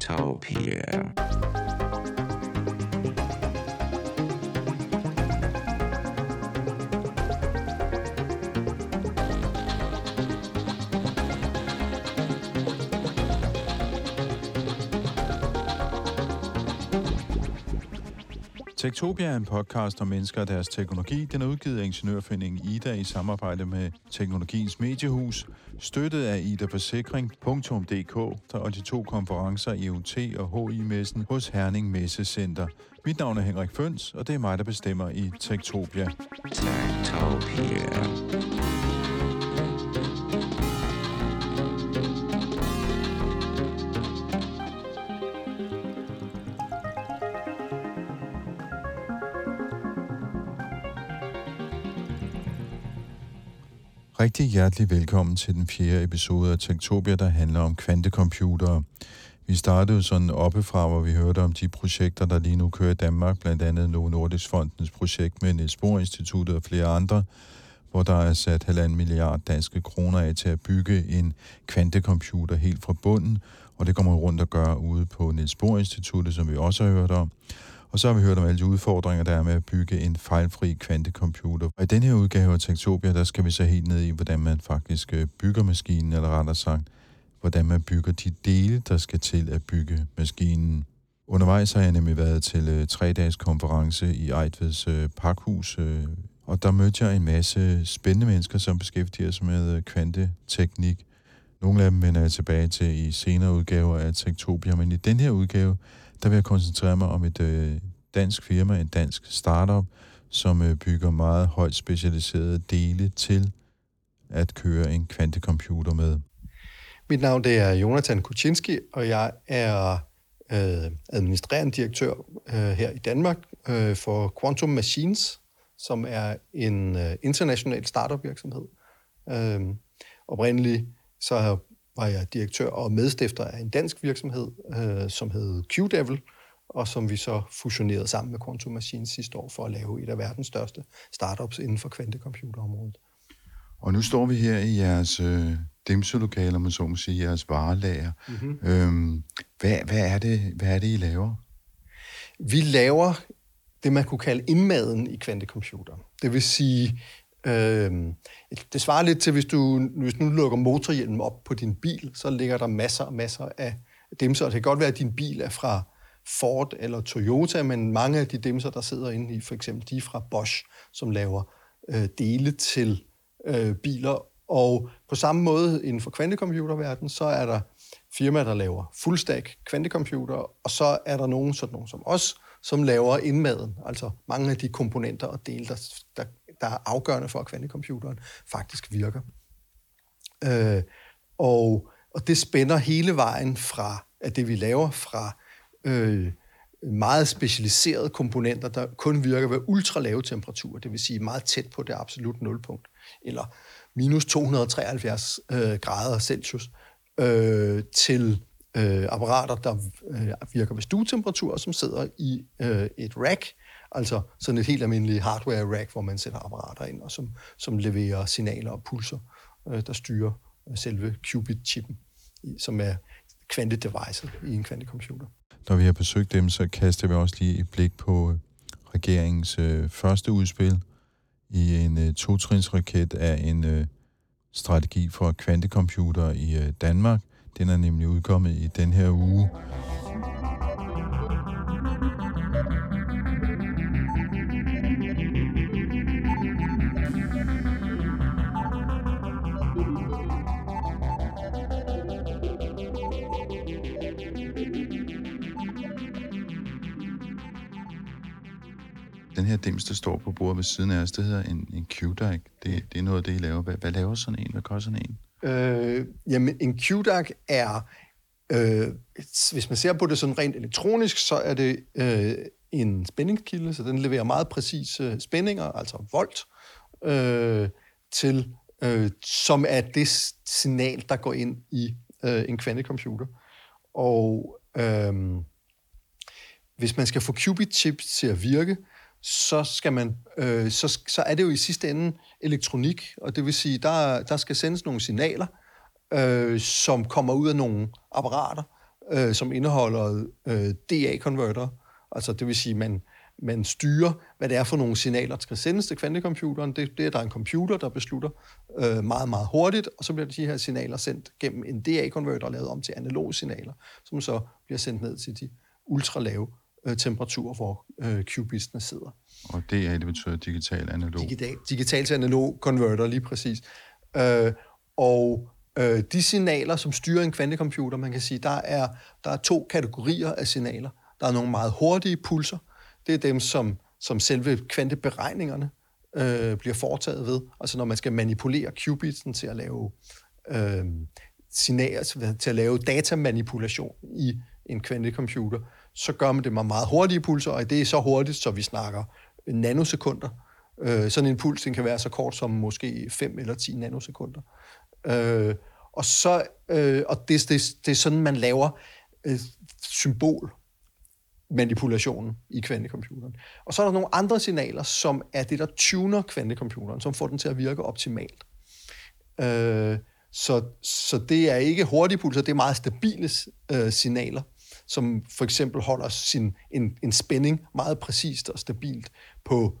Techtopia. Techtopia er en podcast om mennesker og deres teknologi. Den er udgivet af Ingeniørforeningen Ida i samarbejde med Teknologiens Mediehus, støttet af idaforsikring.dk og de to konferencer IUT og HI-messen hos Herning Messecenter. Mit navn er Henrik Føns, og det er mig, der bestemmer i Techtopia. Rigtig hjertelig velkommen til den fjerde episode af Techtopia, der handler om kvantecomputere. Vi startede sådan oppefra, hvor vi hørte om de projekter, der lige nu kører i Danmark, blandt andet Novo Nordisk Fondens projekt med Niels Bohr Institutet og flere andre, hvor der er sat 1,5 milliard danske kroner af til at bygge en kvantecomputer helt fra bunden, og det kommer rundt at gøre ude på Niels Bohr Institutet, som vi også har hørt om. Og så har vi hørt om alle de udfordringer, der er med at bygge en fejlfri kvantecomputer. Og i den her udgave af Techtopia, der skal vi så helt ned i, hvordan man faktisk bygger maskinen, eller rettere sagt, hvordan man bygger de dele, der skal til at bygge maskinen. Undervejs har jeg nemlig været til 3-dages konference i Ejtveds pakkehus, og der mødte jeg en masse spændende mennesker, som beskæftiger sig med kvanteteknik. Nogle af dem vender jeg tilbage til i senere udgaver af Techtopia, men i den her udgave, der vil jeg koncentrere mig om et dansk firma, en dansk startup, som bygger meget højt specialiserede dele til at køre en kvantecomputer med. Mit navn det er Jonatan Kutchinsky, og jeg er administrerende direktør her i Danmark for Quantum Machines, som er en international startup virksomhed. Oprindeligt så var jeg direktør og medstifter af en dansk virksomhed, som hed QDevil, og som vi så fusionerede sammen med Quantum Machines sidste år for at lave et af verdens største startups inden for kvantecomputerområdet. Og nu står vi her i jeres dimselokaler, om man så må sige, jeres varelager. Mm-hmm. Hvad er det, I laver? Vi laver det, man kunne kalde indmaden i kvantecomputer. Det vil sige... Det svarer lidt til, hvis du lukker motorhjelmen op på din bil, så ligger der masser af dimser. Det kan godt være, at din bil er fra Ford eller Toyota, men mange af de dimser, der sidder inde i, for eksempel de fra Bosch, som laver dele til biler. Og på samme måde inden for kvantecomputerverdenen, så er der firmaer, der laver fullstack kvantecomputere, og så er der nogen, sådan nogen som os, som laver indmaden, altså mange af de komponenter og dele, der er afgørende for, at kvantecomputeren faktisk virker. Og det spænder hele vejen fra, at det vi laver, fra meget specialiserede komponenter, der kun virker ved ultralave temperaturer, det vil sige meget tæt på det absolut nulpunkt, eller minus 273 grader Celsius, til apparater, der virker ved stuetemperaturer, som sidder i et rack, altså sådan et helt almindeligt hardware-rack, hvor man sætter apparater ind, og som leverer signaler og pulser, der styrer selve qubit-chippen, som er kvantedeviceet i en kvantecomputer. Når vi har besøgt dem, så kaster vi også lige et blik på regeringens første udspil i en totrinsraket af en strategi for kvantecomputer i Danmark. Den er nemlig udkommet i den her uge. Den her dims, der står på bordet ved siden af os, det hedder en Q-DAC. Det er noget af det, I laver. Hvad laver sådan en? Hvad gør sådan en? Jamen, en Q-DAC er, hvis man ser på det sådan rent elektronisk, så er det en spændingskilde, så den leverer meget præcise spændinger, altså volt, til, som er det signal, der går ind i en kvantecomputer. Og hvis man skal få qubit-chips til at virke, så skal man så er det jo i sidste ende elektronik, og det vil sige, der skal sendes nogle signaler, som kommer ud af nogle apparater, som indeholder DA-konverter. Altså det vil sige, man styrer, hvad det er for nogle signaler, der skal sendes til kvantecomputeren. Det er, der er en computer, der beslutter meget, meget hurtigt, og så bliver de her signaler sendt gennem en DA-konverter og lavet om til analoge signaler, som så bliver sendt ned til de ultralave temperaturer, hvor qubitsene sidder. Og DA, det betyder digital analog. Digital til analog konverter, lige præcis. De signaler, som styrer en kvantecomputer, man kan sige, der er to kategorier af signaler. Der er nogle meget hurtige pulser. Det er dem, som selve kvanteberegningerne bliver foretaget ved. Altså når man skal manipulere qubitsen til at lave signaler, til at lave datamanipulation i en kvantecomputer, så gør man det med meget hurtige pulser, og det er så hurtigt, så vi snakker nanosekunder. Sådan en puls, den kan være så kort som måske 5 eller 10 nanosekunder. Og det er sådan, man laver symbolmanipulationen i kvantecomputeren. Og så er der nogle andre signaler, som er det, der tuner kvantecomputeren, som får den til at virke optimalt. Så det er ikke hurtige pulser, det er meget stabile signaler, som for eksempel holder en spænding meget præcist og stabilt på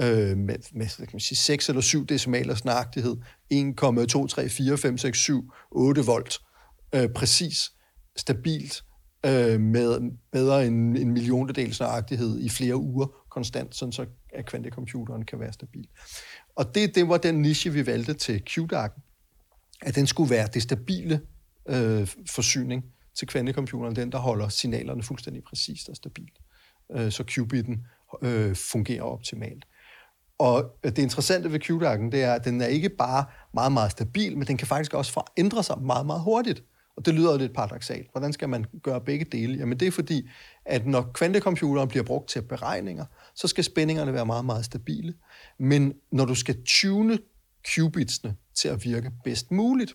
med kan man sige, 6 eller 7 decimalers nøjagtighed, 1,234567,8 volt, præcis, stabilt, med bedre end en milliontedels nøjagtighed i flere uger konstant, sådan så at kvantecomputeren kan være stabil. Og det var den niche, vi valgte til Q-DAC'en, at den skulle være det stabile forsyning til kvantecomputeren, den der holder signalerne fuldstændig præcist og stabilt, så qubiten fungerer optimalt. Og det interessante ved Q-DAC'en, det er, at den er ikke bare meget, meget stabil, men den kan faktisk også ændre sig meget, meget hurtigt. Og det lyder lidt paradoksalt. Hvordan skal man gøre begge dele? Jamen det er fordi, at når kvantecomputeren bliver brugt til beregninger, så skal spændingerne være meget, meget stabile. Men når du skal tune qubitsene til at virke bedst muligt,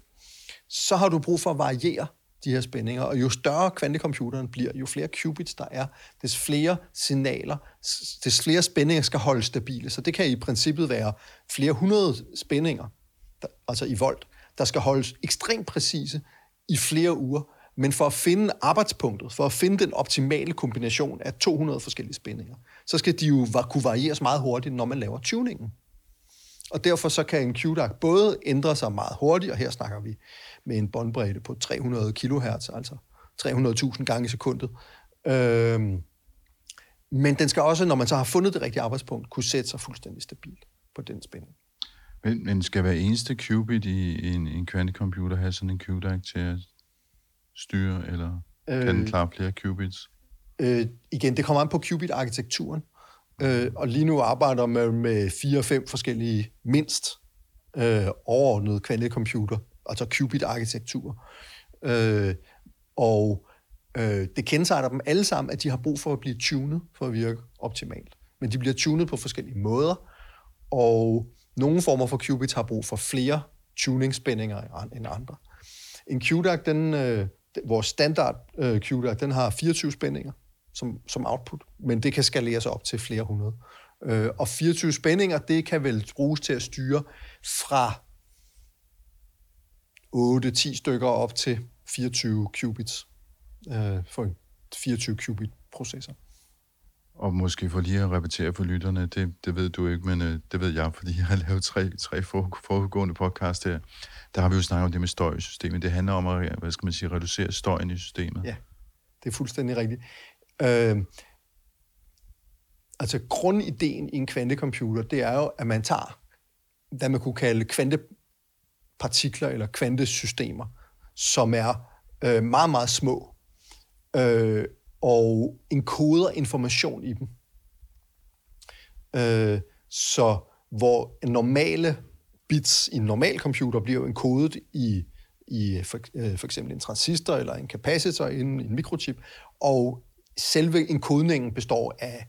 så har du brug for at variere de her spændinger, og jo større kvantecomputeren bliver, jo flere qubits der er, des flere signaler, des flere spændinger skal holde stabile. Så det kan i princippet være flere hundrede spændinger, altså i volt, der skal holdes ekstremt præcise i flere uger, men for at finde arbejdspunktet, for at finde den optimale kombination af 200 forskellige spændinger, så skal de jo kunne varieres meget hurtigt, når man laver tuningen. Og derfor så kan en Q-DAC både ændre sig meget hurtigt, og her snakker vi med en båndbredde på 300 kHz, altså 300.000 gange i sekundet. Men den skal også, når man så har fundet det rigtige arbejdspunkt, kunne sætte sig fuldstændig stabilt på den spænding. Men skal hver eneste qubit i en kvantecomputer have sådan en Q-DAC til at styre, eller kan den klare flere qubits? Igen, det kommer an på qubit-arkitekturen. Og lige nu arbejder man med 4-5 forskellige mindst overordnede kvantecomputer, altså qubit-arkitekturer. Det kendetegner dem alle sammen, at de har brug for at blive tunet for at virke optimalt. Men de bliver tunet på forskellige måder, og nogle former for qubits har brug for flere tuningsspændinger end andre. En Q-DAC, vores standard Q-DAC, den har 24 spændinger som output, men det kan skaleres op til flere hundrede. Og 24 spændinger, det kan vel bruges til at styre fra 8-10 stykker op til 24 qubits for en 24 qubit processor. Og måske for lige at repetere for lytterne, det ved du ikke, men det ved jeg, fordi jeg har lavet tre foregående podcast her. Der har vi jo snakket om det med støj i systemet. Det handler om at, hvad skal man sige, reducere støjen i systemet. Ja, det er fuldstændig rigtigt. Altså grundideen i en kvantecomputer, det er jo, at man tager, hvad man kunne kalde kvantepartikler eller kvantesystemer, som er meget, meget små, og enkoder information i dem. Så hvor normale bits i en normal computer bliver enkodet i for eksempel en transistor eller en capacitor i en mikrochip, og selve enkodningen består af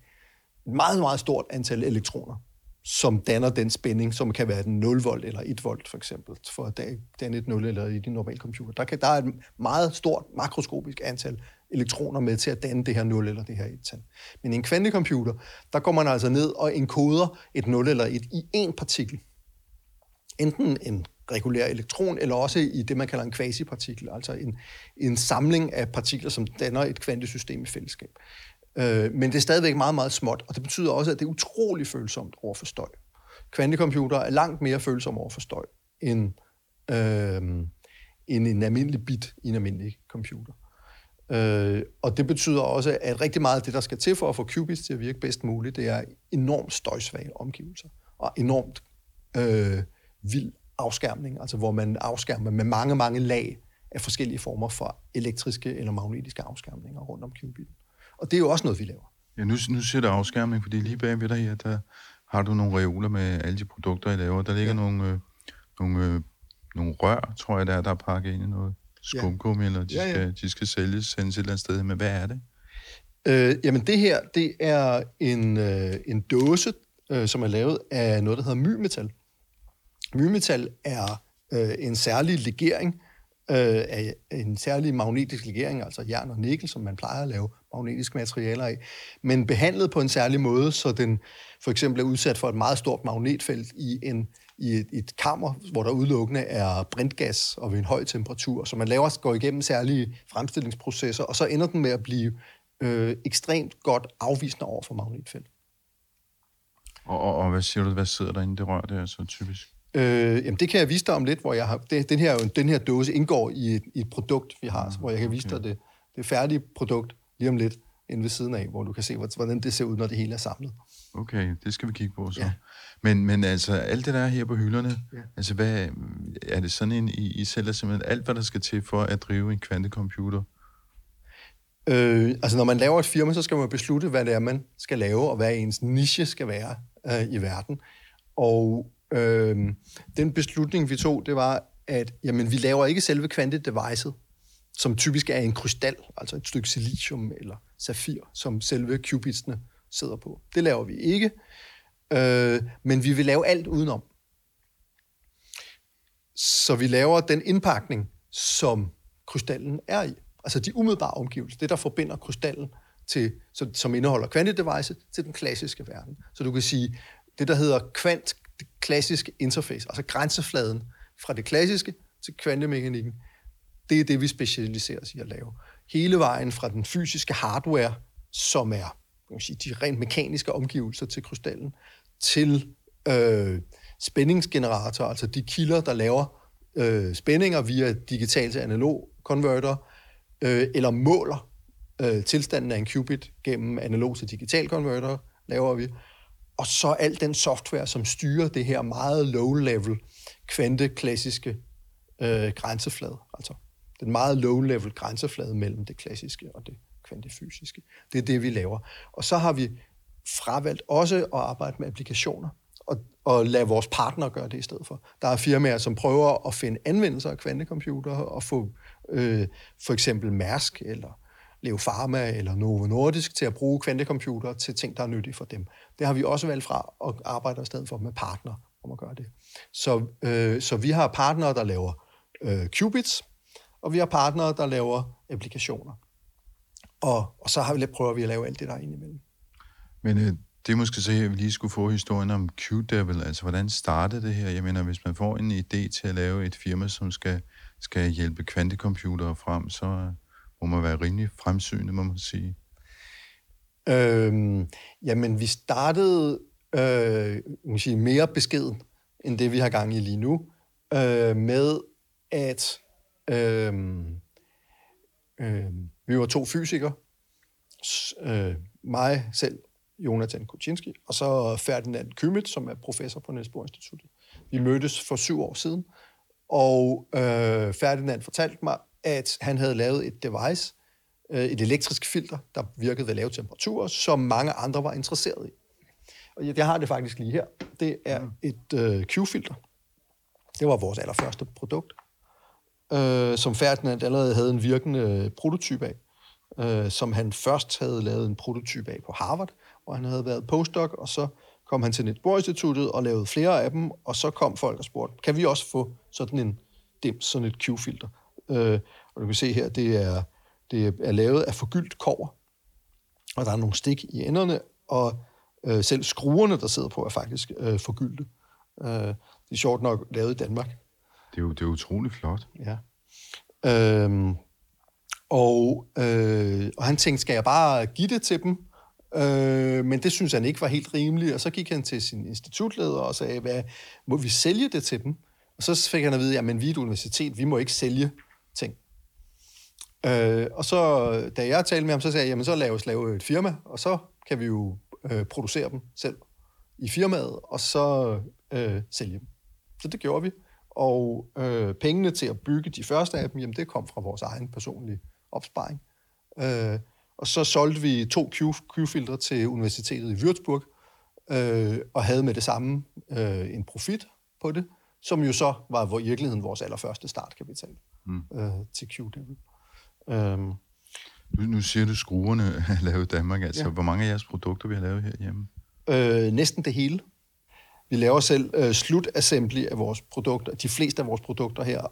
et meget, meget stort antal elektroner, som danner den spænding, som kan være den 0 volt eller 1 volt for eksempel, for at danne et 0 eller i din normale computer. Der er et meget stort makroskopisk antal elektroner med til at danne det her 0 eller det her 1-tal. Men i en kvantecomputer, der går man altså ned og enkoder et 0 eller 1 i én partikel. Enten en regulær elektron, eller også i det, man kalder en kvasipartikel, altså en samling af partikler, som danner et kvantesystem i fællesskab. Men det er stadigvæk meget, meget småt, og det betyder også, at det er utrolig følsomt over for støj. Kvantecomputere er langt mere følsomme over for støj, end en almindelig bit i en almindelig computer. Og det betyder også, at rigtig meget af det, der skal til for at få qubits til at virke bedst muligt, det er enormt støjsvage omgivelser, og enormt vild afskærmning, altså hvor man afskærmer med mange, mange lag af forskellige former for elektriske eller magnetiske afskærmninger rundt om qubiten. Og det er jo også noget, vi laver. Ja, nu ser der afskærmning, fordi lige bag ved dig her, der har du nogle reoler med alle de produkter, I laver. Der ligger nogle rør, tror jeg, der er pakket ind i noget skumkum, eller de skal sælges, sendes et eller andet sted. Men hvad er det? Jamen det her, det er en dåse, som er lavet af noget, der hedder Mymetal. Mymetal er en særlig legering, en særlig magnetisk legering, altså jern og nikkel, som man plejer at lave magnetiske materialer af, men behandlet på en særlig måde, så den for eksempel er udsat for et meget stort magnetfelt i et kammer, hvor der udelukkende er brintgas og ved en høj temperatur, så man laver går igennem særlige fremstillingsprocesser, og så ender den med at blive ekstremt godt afvisende over for magnetfelt. Og hvad siger du, hvad sidder der inde i det rør der så typisk? Jamen det kan jeg vise dig om lidt, hvor jeg har den her dåse indgår i et produkt vi har, hvor jeg kan vise dig det færdige produkt lige om lidt inde ved siden af, hvor du kan se hvordan det ser ud, når det hele er samlet. Okay, det skal vi kigge på så. Ja. Men altså alt det der her på hylderne, altså hvad er det sådan en I sælger simpelthen alt hvad der skal til for at drive en kvantecomputer? Altså når man laver et firma, så skal man beslutte hvad det er man skal lave og hvad ens niche skal være i verden. Og den beslutning, vi tog, det var, at vi laver ikke selve kvantedevicet, som typisk er en krystal, altså et stykke silicium eller safir, som selve qubitsene sidder på. Det laver vi ikke, men vi vil lave alt udenom. Så vi laver den indpakning, som krystallen er i. Altså de umiddelbare omgivelser, det der forbinder krystallen, som indeholder kvantedevicet, til den klassiske verden. Så du kan sige, det der hedder det klassiske interface, altså grænsefladen fra det klassiske til kvantemekanikken, det er det, vi specialiserer os i at lave. Hele vejen fra den fysiske hardware, som er de rent mekaniske omgivelser til krystallen, til spændingsgeneratorer, altså de kilder, der laver spændinger via digital til analog konverter, eller måler tilstanden af en qubit gennem analog til digital konverter, laver vi. Og så al den software, som styrer det her meget low-level kvanteklassiske grænseflade. Altså den meget low-level grænseflade mellem det klassiske og det kvantefysiske. Det er det, vi laver. Og så har vi fravalgt også at arbejde med applikationer og lade vores partner gøre det i stedet for. Der er firmaer, som prøver at finde anvendelser af kvantecomputere og få for eksempel Maersk eller Leo Pharma eller Novo Nordisk til at bruge kvantecomputere til ting, der er nyttige for dem. Det har vi også valgt fra at arbejde i stedet for med partnere om at gøre det. Så vi har partnere, der laver qubits, og vi har partnere, der laver applikationer. Og så prøver vi at lave alt det, der er indimellem. Men det er måske så her, vi lige skulle få historien om QDevil. Altså, hvordan startede det her? Jeg mener, hvis man får en idé til at lave et firma, som skal hjælpe kvantecomputere frem, så må man være rimelig fremsynende, må man sige. Vi startede mere beskeden, end det vi har gang i lige nu, med at vi var to fysikere, mig selv, Jonatan Kutchinsky, og så Ferdinand Kymit, som er professor på Niels Bohr Institutet. Vi mødtes for 7 år siden, og Ferdinand fortalte mig, at han havde lavet et device, et elektrisk filter, der virkede ved lave temperaturer, som mange andre var interesseret i. Og jeg har det faktisk lige her. Det er et Q-filter. Det var vores allerførste produkt, som Ferdinand allerede havde en virkende prototype af, som han først havde lavet en prototype af på Harvard, hvor han havde været postdoc, og så kom han til Niels Bohr Institutet og lavede flere af dem, og så kom folk og spurgte, kan vi også få sådan en dims, sådan et Q-filter? Og du kan se her, det er lavet af forgyldt kobber, og der er nogle stik i enderne, og selv skruerne, der sidder på, er faktisk forgyldte. Det er sjovt nok lavet i Danmark. Det er utroligt flot. Ja. Og han tænkte, skal jeg bare give det til dem? Men det synes han ikke var helt rimeligt, og så gik han til sin institutleder og sagde, må vi sælge det til dem? Og så fik han at vide, jamen vi er et universitet, vi må ikke sælge ting. Og så, da jeg talte med ham, så sagde jeg, jamen så lave et firma, og så kan vi jo producere dem selv i firmaet, og så sælge dem. Så det gjorde vi. Og pengene til at bygge de første af dem, jamen det kom fra vores egen personlige opsparing. Og så solgte vi 2 Q-filtre til universitetet i Würzburg, og havde med det samme en profit på det, som jo så var i virkeligheden vores allerførste startkapital til QDevil. Nu siger du, skruerne er lavet i Danmark. Altså, ja. Hvor mange af jeres produkter, vi har lavet herhjemme? Næsten det hele. Vi laver selv slutassembly af vores produkter, de fleste af vores produkter her,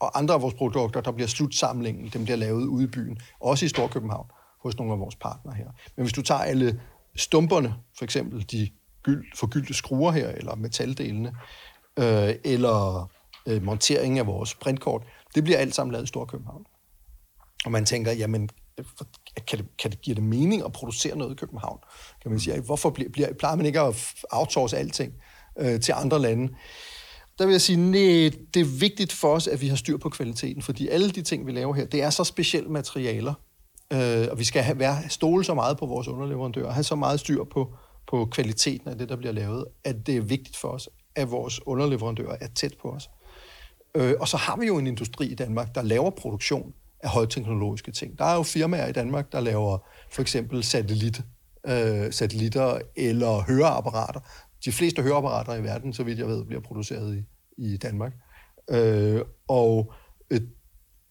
og andre af vores produkter, der bliver slutsamlingen, dem bliver lavet ude i byen, også i Storkøbenhavn, hos nogle af vores partnere her. Men hvis du tager alle stumperne, for eksempel de forgyldte skruer her, eller metaldelene, eller monteringen af vores printkort, det bliver alt sammen lavet i Storkøbenhavn. Og man tænker, jamen, giver det mening at producere noget i København? Kan man sige, hvorfor plejer man ikke at outsource alting til andre lande? Der vil jeg sige, nej, det er vigtigt for os, at vi har styr på kvaliteten, fordi alle de ting, vi laver her, det er så specielle materialer, og vi skal stole så meget på vores underleverandører, og have så meget styr på kvaliteten af det, der bliver lavet, at det er vigtigt for os, at vores underleverandører er tæt på os. Og så har vi jo en industri i Danmark, der laver produktion af højteknologiske ting. Der er jo firmaer i Danmark, der laver for eksempel satellitter eller høreapparater. De fleste høreapparater i verden, så vidt jeg ved, bliver produceret i Danmark. Og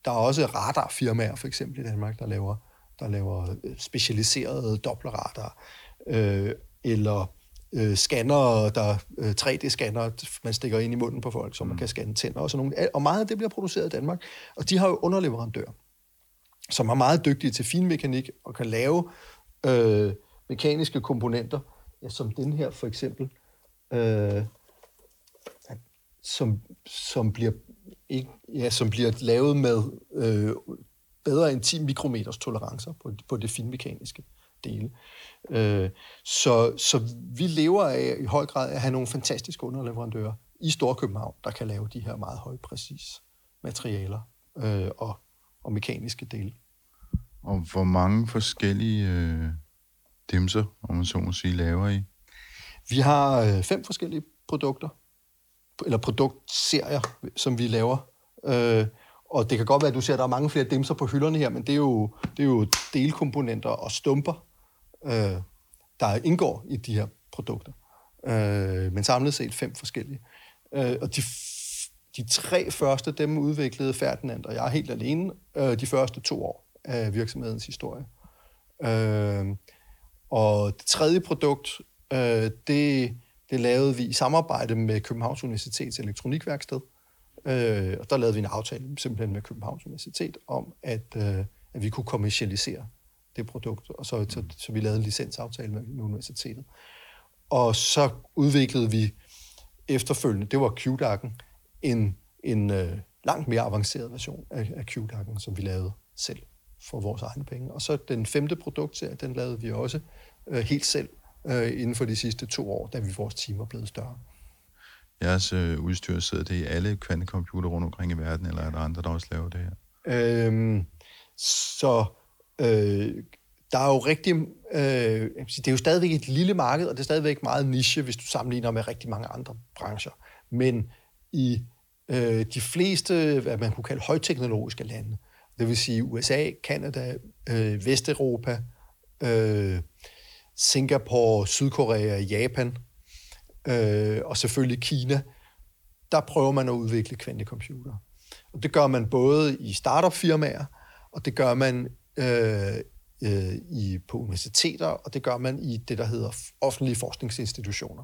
der er også radarfirmaer for eksempel i Danmark, der laver specialiserede dopplerradar eller scanner, der 3D-scanner, man stikker ind i munden på folk, så man kan scanne tænder og sådan nogle. Og meget af det bliver produceret i Danmark. Og de har jo underleverandører, som er meget dygtige til finmekanik og kan lave mekaniske komponenter, ja, som den her for eksempel, som bliver lavet med bedre end 10 mikrometers tolerancer på det finmekaniske dele. Så vi lever af i høj grad at have nogle fantastiske underleverandører i Storkøbenhavn, der kan lave de her meget højpræcise materialer og mekaniske dele. Og hvor mange forskellige dimser, om man så må sige, laver I? Vi har 5 forskellige produkter, eller produktserier, som vi laver. Og det kan godt være, at du ser, at der er mange flere dimser på hylderne her, men det er jo delkomponenter og stumper, der indgår i de her produkter. Men samlet set 5 forskellige. Og de 3 første, dem udviklede Ferdinand og jeg helt alene de første 2 år af virksomhedens historie. Og det tredje produkt, det lavede vi i samarbejde med Københavns Universitets elektronikværksted. Og der lavede vi en aftale simpelthen med Københavns Universitet om, at vi kunne kommercialisere det produkt. Og så vi lavede en licensaftale med universitetet. Og så udviklede vi efterfølgende, det var Q-DAC'en, en langt mere avanceret version af Q-DAC'en, som vi lavede selv for vores egne penge. Og så den 5. produktserie, den lavede vi også helt selv inden for de sidste 2 år, da vores team var blevet større. Jeres udstyr, sidder det i alle kvantecomputere rundt omkring i verden, eller er der andre, der også laver det her? Der er jo rigtig... det er jo stadigvæk et lille marked, og det er stadigvæk meget niche, hvis du sammenligner med rigtig mange andre brancher. Men i de fleste, hvad man kunne kalde højteknologiske lande, det vil sige USA, Canada, Vesteuropa, Singapore, Sydkorea, Japan, og selvfølgelig Kina, der prøver man at udvikle kvantecomputere. Og det gør man både i startup-firmaer, og det gør man på universiteter, og det gør man i det, der hedder offentlige forskningsinstitutioner.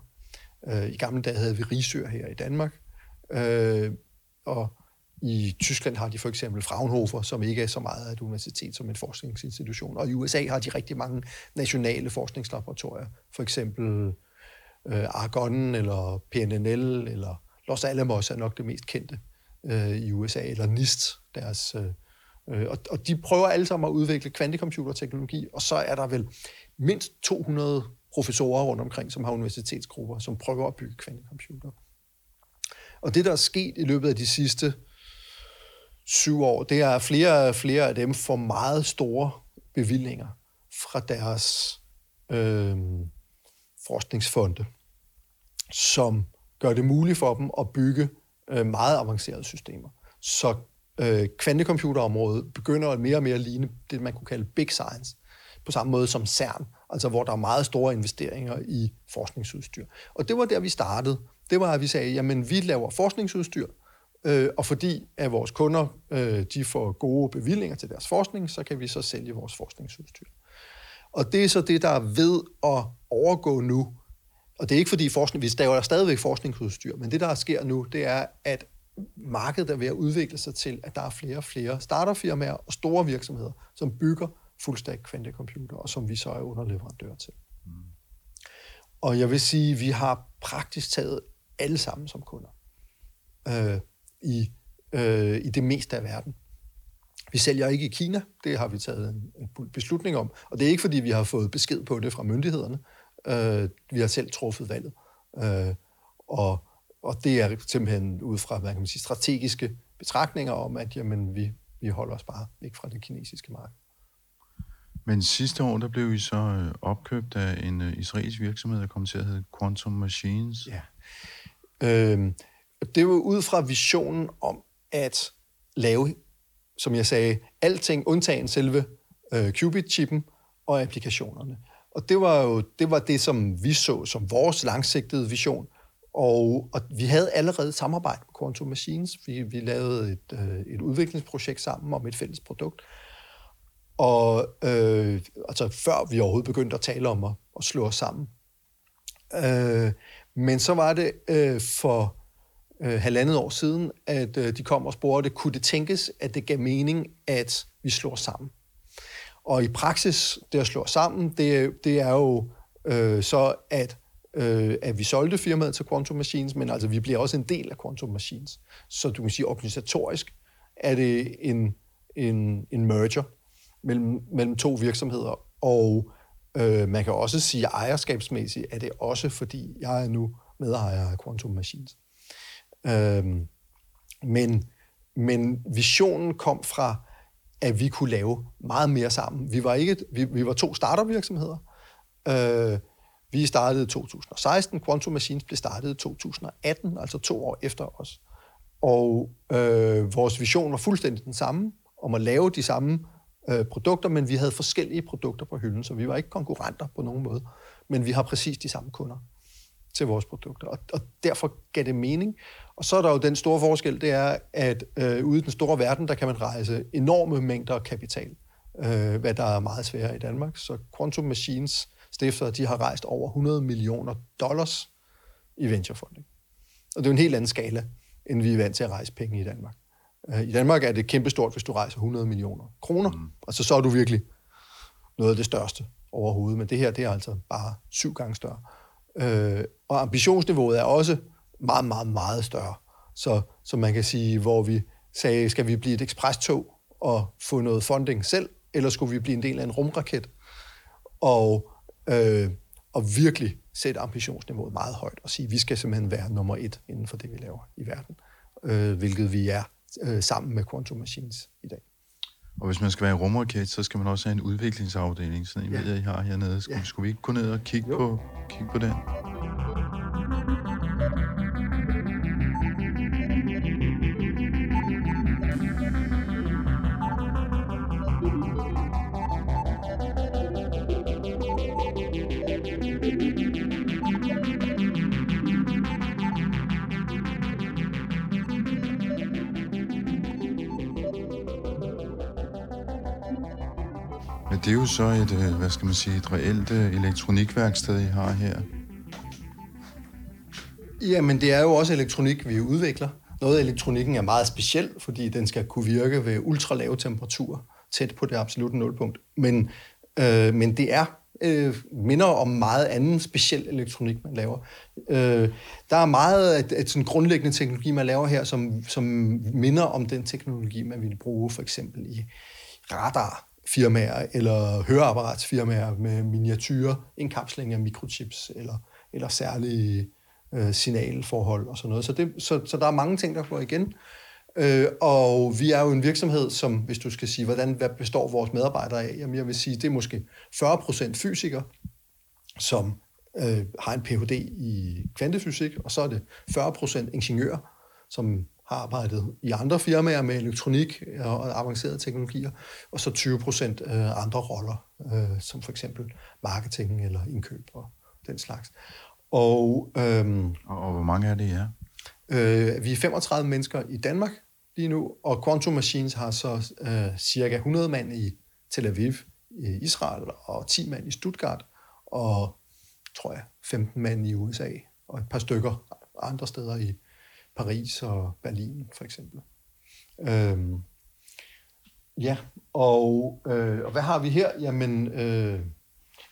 I gamle dage havde vi Risør her i Danmark, og i Tyskland har de for eksempel Fraunhofer, som ikke er så meget af et universitet som en forskningsinstitution. Og i USA har de rigtig mange nationale forskningslaboratorier, for eksempel Argonne eller PNNL eller Los Alamos er nok det mest kendte i USA, eller NIST, deres... Og de prøver alle sammen at udvikle kvantecomputerteknologi, og så er der vel mindst 200 professorer rundt omkring, som har universitetsgrupper, som prøver at bygge kvantecomputere. Og det, der er sket i løbet af de sidste 7 år, det er, at flere af dem får meget store bevillinger fra deres forskningsfonde, som gør det muligt for dem at bygge meget avancerede systemer. Så kvantecomputerområdet begynder at mere og mere ligne det, man kunne kalde big science, på samme måde som CERN, altså hvor der er meget store investeringer i forskningsudstyr. Og det var der, vi startede. Det var, at vi sagde, jamen vi laver forskningsudstyr, og fordi at vores kunder de får gode bevillinger til deres forskning, så kan vi så sælge vores forskningsudstyr. Og det er så det, der er ved at overgå nu. Og det er ikke fordi forskning, vi laver stadigvæk forskningsudstyr, men det, der sker nu, det er, at markedet er ved at udvikle sig til, at der er flere og flere starterfirmaer og store virksomheder, som bygger fuldstændig kvantecomputer, og som vi så er underleverandør til. Mm. Og jeg vil sige, at vi har praktisk taget alle sammen som kunder i det meste af verden. Vi sælger ikke i Kina, det har vi taget en beslutning om, og det er ikke fordi, vi har fået besked på det fra myndighederne. Vi har selv truffet valget, og det er simpelthen ud fra, hvad kan man sige, strategiske betragtninger om, at jamen, vi holder os bare væk fra det kinesiske marked. Men sidste år, der blev I så opkøbt af en israelsk virksomhed, der kom til at hedde Quantum Machines. Ja. Det var ud fra visionen om at lave, som jeg sagde, alting undtagen selve qubit-chippen og applikationerne. Og det var det, som vi så som vores langsigtede vision. Og vi havde allerede samarbejde med Quantum Machines. Vi lavede et udviklingsprojekt sammen om et fælles produkt. Og altså før vi overhovedet begyndte at tale om at slå os sammen. Men så var det for 1,5 år siden, at de kom og spurgte, kunne det tænkes, at det gav mening, at vi slår sammen? Og i praksis, det at slå sammen, det er jo så, at vi solgte firmaet til Quantum Machines, men altså vi bliver også en del af Quantum Machines. Så du kan sige, organisatorisk er det en merger mellem to virksomheder, og man kan også sige, at ejerskabsmæssigt er det også, fordi jeg er nu medejer af Quantum Machines. Men visionen kom fra, at vi kunne lave meget mere sammen. Vi var to startup-virksomheder. Vi startede i 2016, Quantum Machines blev startet i 2018, altså 2 år efter os. Og vores vision var fuldstændig den samme, om at lave de samme produkter, men vi havde forskellige produkter på hylden, så vi var ikke konkurrenter på nogen måde, men vi har præcis de samme kunder til vores produkter, og derfor gav det mening. Og så er der jo den store forskel, det er, at ude i den store verden, der kan man rejse enorme mængder kapital, hvad der er meget sværere i Danmark. Så Quantum Machines stifter, de har rejst over $100 million i venturefunding. Og det er en helt anden skala, end vi er vant til at rejse penge i Danmark. I Danmark er det kæmpestort, hvis du rejser 100 millioner kroner. Mm. Altså, så er du virkelig noget af det største overhovedet. Men det her, det er altså bare 7 gange større. Og ambitionsniveauet er også meget, meget, meget større. Så man kan sige, hvor vi sagde, skal vi blive et eksprestog og få noget funding selv, eller skulle vi blive en del af en rumraket? Og virkelig sætte ambitionsniveauet meget højt og sige, vi skal simpelthen være nummer 1 inden for det, vi laver i verden. Hvilket vi er sammen med Quantum Machines i dag. Og hvis man skal være en rumraket, så skal man også have en udviklingsafdeling, sådan en ved jeg, I har hernede. Skulle vi ikke gå ned og kigge på den? Det er jo så et reelt elektronikværksted, I har her. Jamen, det er jo også elektronik, vi udvikler. Noget af elektronikken er meget speciel, fordi den skal kunne virke ved ultralave temperaturer, tæt på det absolutte nulpunkt. Men det er minder om meget anden speciel elektronik, man laver. Der er meget af sådan grundlæggende teknologi, man laver her, som minder om den teknologi, man ville bruge for eksempel i radarfirmaer eller høreapparatsfirmaer med miniatyrer, indkapsling af mikrochips eller særlige signalforhold og sådan noget. Så der er mange ting, der går igen. Og vi er jo en virksomhed, som, hvis du skal sige, hvad består vores medarbejdere af? Jamen jeg vil sige, det er måske 40% fysikere, som har en Ph.D. i kvantefysik, og så er det 40% ingeniører, som har arbejdet i andre firmaer med elektronik og avancerede teknologier, og så 20% andre roller, som for eksempel marketing eller indkøb og den slags. Og hvor mange er det, ja? Vi er 35 mennesker i Danmark lige nu, og Quantum Machines har så cirka 100 mand i Tel Aviv i Israel, og 10 mand i Stuttgart, og tror jeg 15 mand i USA, og et par stykker andre steder i Paris og Berlin for eksempel. Og hvad har vi her? Jamen,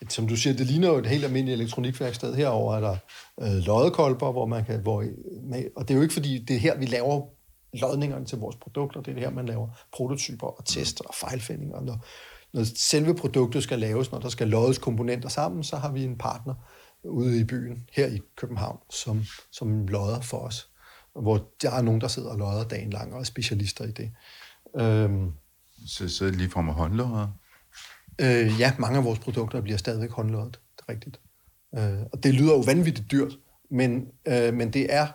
som du siger, det ligner jo et helt almindeligt elektronikværksted. Herover er der loddekolber, og det er jo ikke fordi, det er her, vi laver lodningerne til vores produkter. Det er det her, man laver prototyper og tester og fejlfindinger. Når selve produktet skal laves, når der skal loddes komponenter sammen, så har vi en partner ude i byen, her i København, som lodder for os. Hvor der er nogen, der sidder og lodder dagen lang og er specialister i det. Så sidder det lige frem med håndlodder? Ja, mange af vores produkter bliver stadigvæk håndloddet, det er rigtigt. Og det lyder jo vanvittigt dyrt, men det er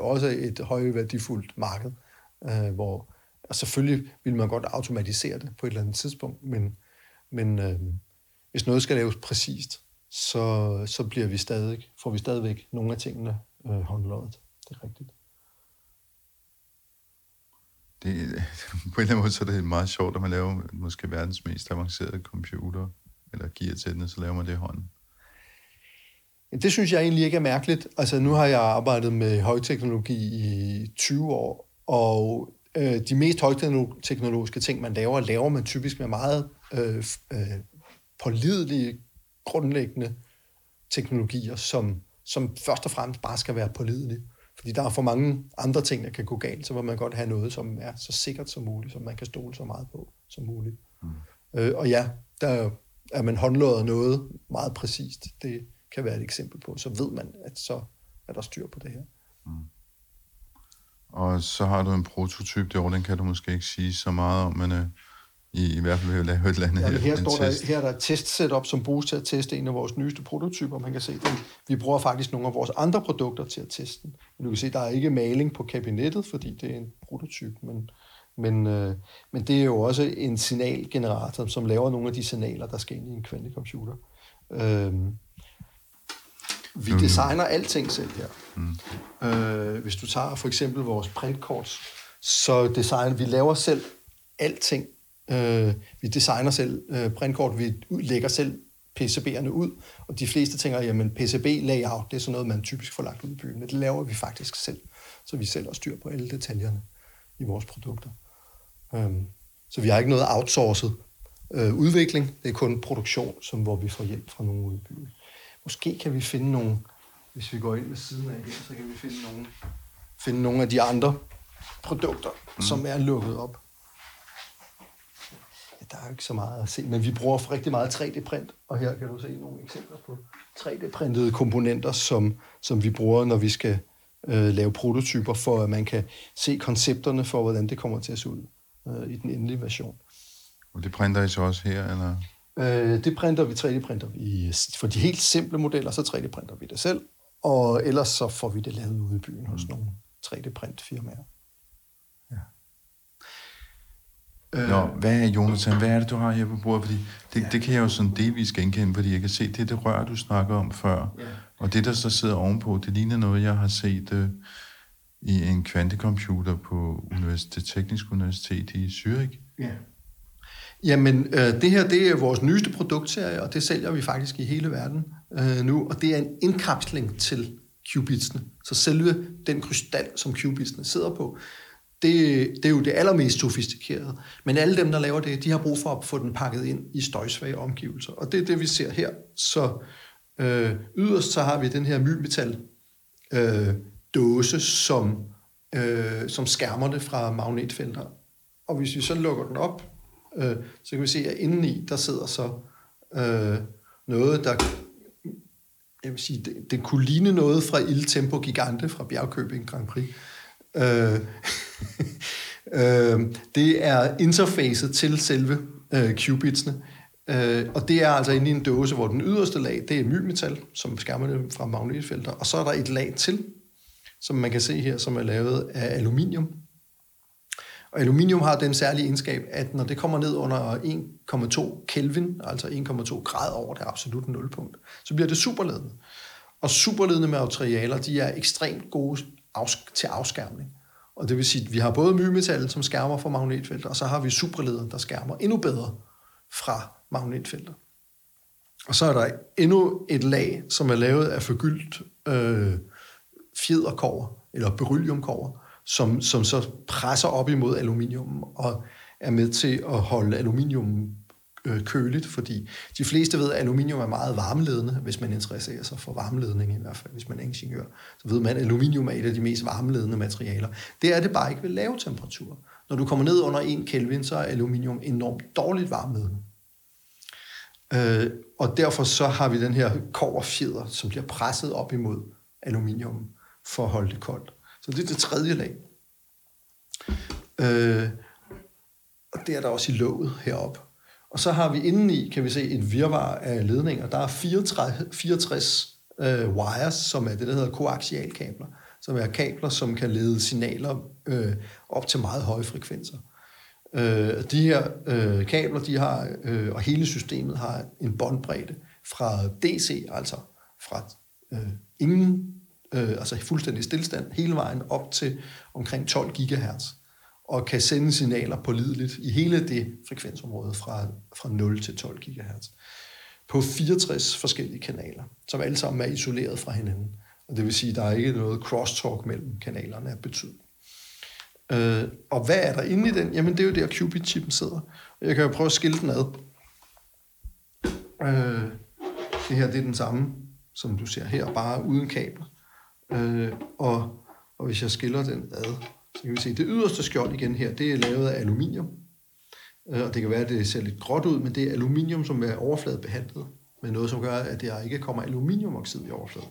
også et højværdifuldt marked, og selvfølgelig vil man godt automatisere det på et eller andet tidspunkt, men hvis noget skal laves præcist, så får vi stadigvæk nogle af tingene håndloddet, det er rigtigt. Det, på en eller anden måde, så er det meget sjovt, at man laver måske verdens mest avancerede computer, eller gear til den, så laver man det i hånden. Det synes jeg egentlig ikke er mærkeligt. Altså, nu har jeg arbejdet med højteknologi i 20 år, og de mest højteknologiske ting, man laver man typisk med meget pålidelige, grundlæggende teknologier, som først og fremmest bare skal være pålidelige. Fordi der er for mange andre ting, der kan gå galt, så vil man godt have noget, som er så sikkert som muligt, som man kan stole så meget på som muligt. Mm. Der er man håndlodder noget meget præcist. Det kan være et eksempel på. Så ved man, at så er der styr på det her. Mm. Og så har du en prototype derovre, den kan du måske ikke sige så meget om, men i hvert fald vil jeg lave et eller andet her. Her er der et testsetup, som bruges til at teste en af vores nyeste prototyper. Man kan se, at vi bruger faktisk nogle af vores andre produkter til at teste den. Men du kan se, at der er ikke maling på kabinettet, fordi det er en prototype. Men det er jo også en signalgenerator, som laver nogle af de signaler, der skal ind i en kvantecomputer. Vi designer alting selv her. Mm. Hvis du tager for eksempel vores printkorts, så vi laver selv alting. Vi designer selv printkort, vi lægger selv PCB'erne ud, og de fleste tænker, jamen PCB-layout, det er sådan noget, man typisk får lagt ud i byen, men det laver vi faktisk selv, så vi selv har styr på alle detaljerne i vores produkter. Så vi har ikke noget outsourcet udvikling, det er kun produktion, hvor vi får hjælp fra nogen ude i byen. Måske kan vi finde nogle, hvis vi går ind ved siden af her, så kan vi finde nogle af de andre produkter, som er lukket op. Der er jo ikke så meget at se, men vi bruger rigtig meget 3D-print, og her kan du se nogle eksempler på 3D-printede komponenter, som vi bruger, når vi skal lave prototyper, for at man kan se koncepterne for, hvordan det kommer til at se ud i den endelige version. Og det printer I så også her, eller? Det printer vi 3D-printer. For de helt simple modeller, så 3D-printer vi det selv, og ellers så får vi det lavet ude i byen hos nogle 3D-printfirmaer. Nå, hvad er Jonatan? Hvad er det, du har her på bordet? Fordi det kan jeg jo sådan delvis genkende, fordi jeg kan se, det er det rør, du snakker om før. Ja. Og det, der så sidder ovenpå, det ligner noget, jeg har set i en kvantecomputer på det tekniske universitet i Zürich. Ja. Jamen, det her, det er vores nyeste produktserie, og det sælger vi faktisk i hele verden nu. Og det er en indkapsling til qubitsene. Så selve den krystal, som qubitsene sidder på, det er jo det allermest sofistikerede. Men alle dem, der laver det, de har brug for at få den pakket ind i støjsvage omgivelser. Og det er det, vi ser her. Så yderst så har vi den her mymetal dåse, som skærmer det fra magnetfelter. Og hvis vi så lukker den op, så kan vi se, at indeni, der sidder så noget, der... Jeg vil sige, det kunne ligne noget fra Il Tempo Gigante fra Bjergkøbing Grand Prix. Det er interfacet til selve qubitsene. Og det er altså inde i en dåse, hvor den yderste lag, det er mymetal, som skærmer det fra magnetfelter. Og så er der et lag til, som man kan se her, som er lavet af aluminium. Og aluminium har den særlige egenskab, at når det kommer ned under 1,2 Kelvin, altså 1,2 grad over det absolutte nulpunkt, så bliver det superledende. Og superledende materialer, de er ekstremt gode til afskærmning. Og det vil sige, at vi har både mymetallet, som skærmer fra magnetfelter, og så har vi superledende, der skærmer endnu bedre fra magnetfelter. Og så er der endnu et lag, som er lavet af forgyldt fjederkobber, eller berylliumkobber, som så presser op imod aluminium og er med til at holde aluminium køligt, fordi de fleste ved, at aluminium er meget varmeledende, hvis man interesserer sig for varmeledning, i hvert fald hvis man er ingeniør. Så ved man, at aluminium er et af de mest varmeledende materialer. Det er det bare ikke ved lave temperaturer. Når du kommer ned under 1 Kelvin, så er aluminium enormt dårligt varmeledende. Og derfor så har vi den her kobberfjeder, som bliver presset op imod aluminium for at holde det koldt. Så det er det tredje lag. Og det er der også i låget heroppe. Og så har vi indeni, kan vi se, et virvar af ledninger. Der er 64 wires, som er det, der hedder koaxialkabler, som er kabler, som kan lede signaler op til meget høje frekvenser. De her kabler, de har, og hele systemet har en båndbredde fra DC, altså fra ingen, altså fuldstændig stillestand, hele vejen op til omkring 12 gigahertz, og kan sende signaler pålideligt i hele det frekvensområde fra 0 til 12 gigahertz, på 64 forskellige kanaler, som alle sammen er isoleret fra hinanden. Og det vil sige, at der er ikke noget crosstalk mellem kanalerne af betydning. Og hvad er der inde i den? Jamen, det er jo der, qubit-chippen sidder. Jeg kan jo prøve at skille den ad. Det her, det er den samme, som du ser her, bare uden kabler. Og hvis jeg skiller den ad, så kan vi se, det yderste skjold igen her, det er lavet af aluminium. Og det kan være, at det ser lidt gråt ud, men det er aluminium, som er overfladebehandlet med noget, som gør, at der ikke kommer aluminiumoxid i overfladen.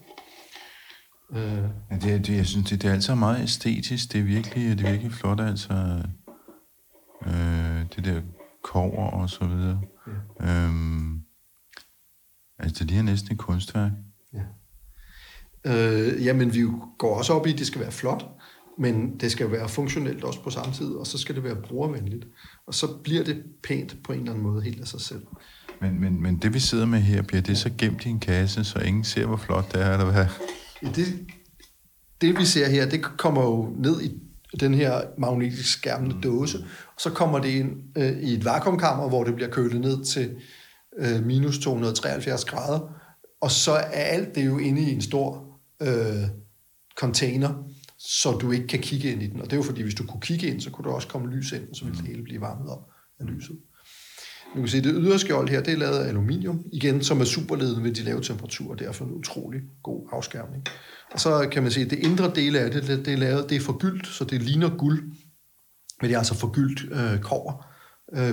Ja, jeg synes, det er altså meget æstetisk. Det er virkelig flot, altså det der kobber og så videre. Ja. Altså, det er næsten et kunstværk. Ja. Jamen, vi går også op i, at det skal være flot, men det skal være funktionelt også på samme tid, og så skal det være brugervenligt. Og så bliver det pænt på en eller anden måde helt af sig selv. Men det, vi sidder med her, bliver det så gemt i en kasse, så ingen ser, hvor flot det er, eller hvad? Det, vi ser her, det kommer jo ned i den her magnetisk skærmende dåse, og så kommer det ind i et vakuumkammer, hvor det bliver kølet ned til minus 273 grader, og så er alt det jo inde i en stor container, så du ikke kan kigge ind i den. Og det er jo fordi, hvis du kunne kigge ind, så kunne der også komme lys ind, så ville det hele blive varmet op af lyset. Nu kan se, det ydre skjold her, det er lavet af aluminium, igen, som er superledende ved de lave temperaturer, derfor en utrolig god afskærmning. Og så kan man se, at det indre dele af det, det er forgyldt, så det ligner guld, men det er altså forgyldt kobber,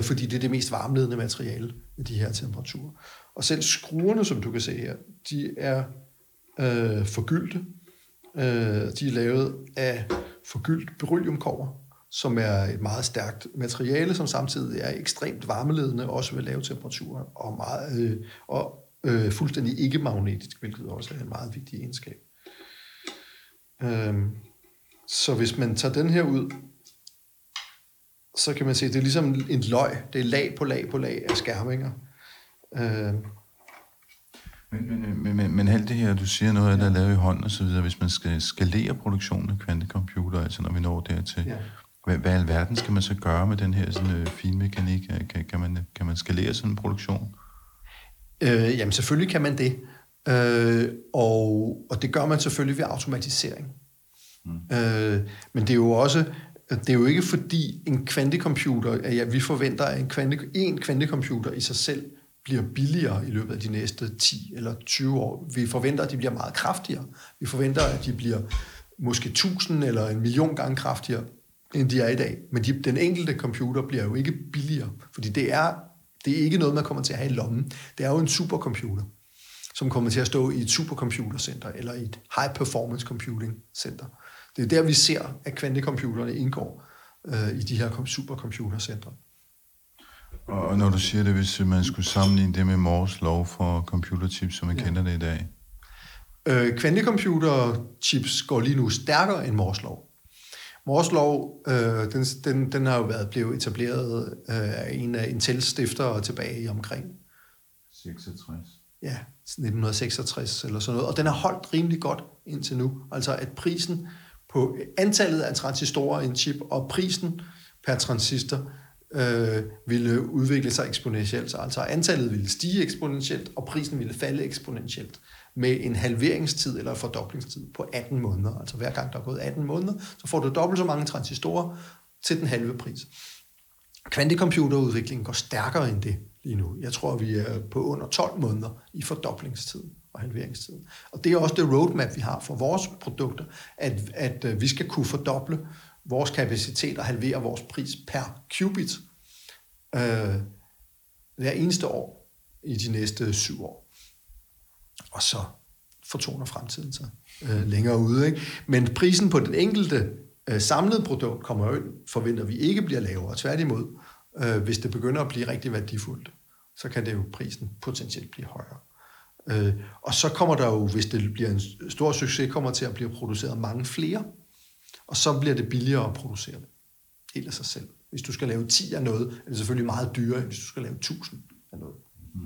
fordi det er det mest varmeledende materiale ved de her temperaturer. Og selv skruerne, som du kan se her, de er forgyldte. De er lavet af forgyldt berylliumkobber, som er et meget stærkt materiale, som samtidig er ekstremt varmeledende, også ved lave temperaturer, og meget, og fuldstændig ikke-magnetisk, hvilket også er en meget vigtig egenskab. Så hvis man tager den her ud, så kan man se, at det er ligesom en løg. Det er lag på lag på lag af skærminger. Men alt det her, du siger noget af, der er lavet i hånd og så videre, hvis man skal skalere produktionen af kvantecomputere, altså når vi når dertil, hvad i alverden skal man så gøre med den her sådan, fine mekanik? Kan man skalere sådan en produktion? Jamen selvfølgelig kan man det. Og det gør man selvfølgelig ved automatisering. Men det er jo også Det er jo ikke fordi en kvantecomputer, at ja, vi forventer, at en kvantecomputer i sig selv bliver billigere i løbet af de næste 10 eller 20 år. Vi forventer, at de bliver meget kraftigere. Vi forventer, at de bliver måske 1000 eller 1 million gange kraftigere, end de er i dag. Men den enkelte computer bliver jo ikke billigere, fordi det er ikke noget, man kommer til at have i lommen. Det er jo en supercomputer, som kommer til at stå i et supercomputercenter eller i et high-performance computing center. Det er der, vi ser, at kvantecomputerne indgår i de her supercomputercentre. Og når du siger det, hvis man skulle sammenligne det med Moores lov for computerchips, som man kender det i dag? Kvantecomputerchips går lige nu stærkere end Moores lov. Moores lov, den har jo blevet etableret af en af Intels stiftere tilbage omkring 66. Ja, 1966 eller sådan noget. Og den har holdt rimelig godt indtil nu. Altså at prisen på antallet af transistorer i en chip og prisen per transistor ville udvikle sig eksponentielt. Altså antallet ville stige eksponentielt, og prisen ville falde eksponentielt med en halveringstid eller fordoblingstid på 18 måneder. Altså hver gang der er gået 18 måneder, så får du dobbelt så mange transistorer til den halve pris. Kvantecomputerudviklingen går stærkere end det lige nu. Jeg tror, vi er på under 12 måneder i fordoblingstiden og halveringstiden. Og det er også det roadmap, vi har for vores produkter, at vi skal kunne fordoble vores kapacitet og halvere vores pris per qubit hver eneste år i de næste 7 år. Og så fortoner fremtiden sig længere ude, ikke? Men prisen på den enkelte samlede produkt kommer ind, forventer vi ikke bliver lavere. Tværtimod, hvis det begynder at blive rigtig værdifuldt, så kan det jo prisen potentielt blive højere. Og så kommer der jo, hvis det bliver en stor succes, kommer til at blive produceret mange flere, og så bliver det billigere at producere det. Helt af sig selv. Hvis du skal lave 10 af noget, er det selvfølgelig meget dyrere, end hvis du skal lave 1000 af noget. Mm.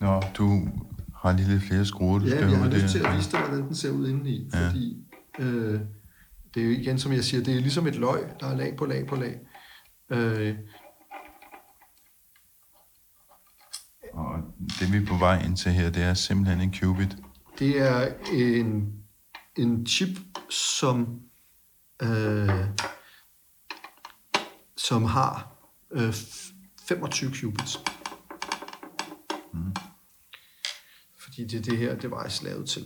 Nå, du har lige lidt flere skruer, du skal have ud. Ja, jeg har lyst til at vise dig, hvordan den ser ud indeni, fordi det er jo igen, som jeg siger, det er ligesom et løg, der er lag på lag på lag. Og det vi er på vej ind til her, det er simpelthen en qubit. Det er en chip, som har 25 qubits. Mm. Fordi det er det her device lavet til.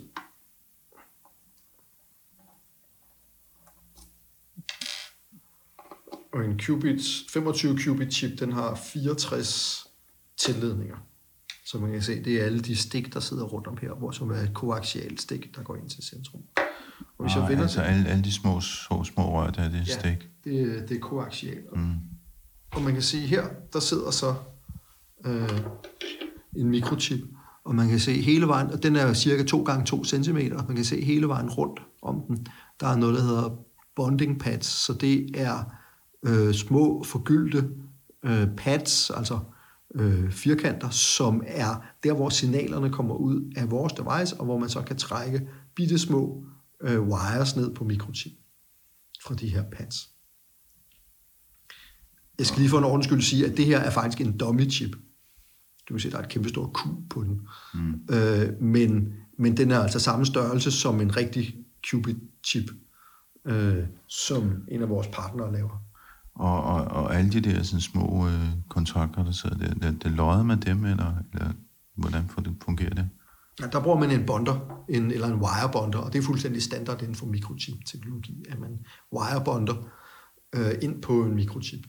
Og en 25-qubit chip, den har 64 tilledninger. Så man kan se, det er alle de stik, der sidder rundt om her, hvor som er et koaxialt stik, der går ind til centrum. Og hvis jeg altså alle de små rør, der er det stik? Ja, det er koaxialt. Mm. Og man kan se her, der sidder så en mikrochip, og man kan se hele vejen, og den er cirka 2x2 centimeter, og man kan se hele vejen rundt om den. Der er noget, der hedder bonding pads, så det er små forgyldte pads, altså firkanter, som er der, hvor signalerne kommer ud af vores device, og hvor man så kan trække bittesmå wires ned på mikrochip fra de her pads. Jeg skal lige for en ordens skyld sige, at det her er faktisk en dummy chip. Du kan se, der er et kæmpestort Q på den. Mm. Men den er altså samme størrelse som en rigtig qubit chip, som en af vores partnere laver. Og alle de der sådan, små kontrakter, der sidder der, det løjer man dem, eller hvordan fungerer det? Ja, der bruger man en bonder, eller en wirebonder, og det er fuldstændig standard inden for mikrochip-teknologi, at man wirebonder ind på en mikrochip.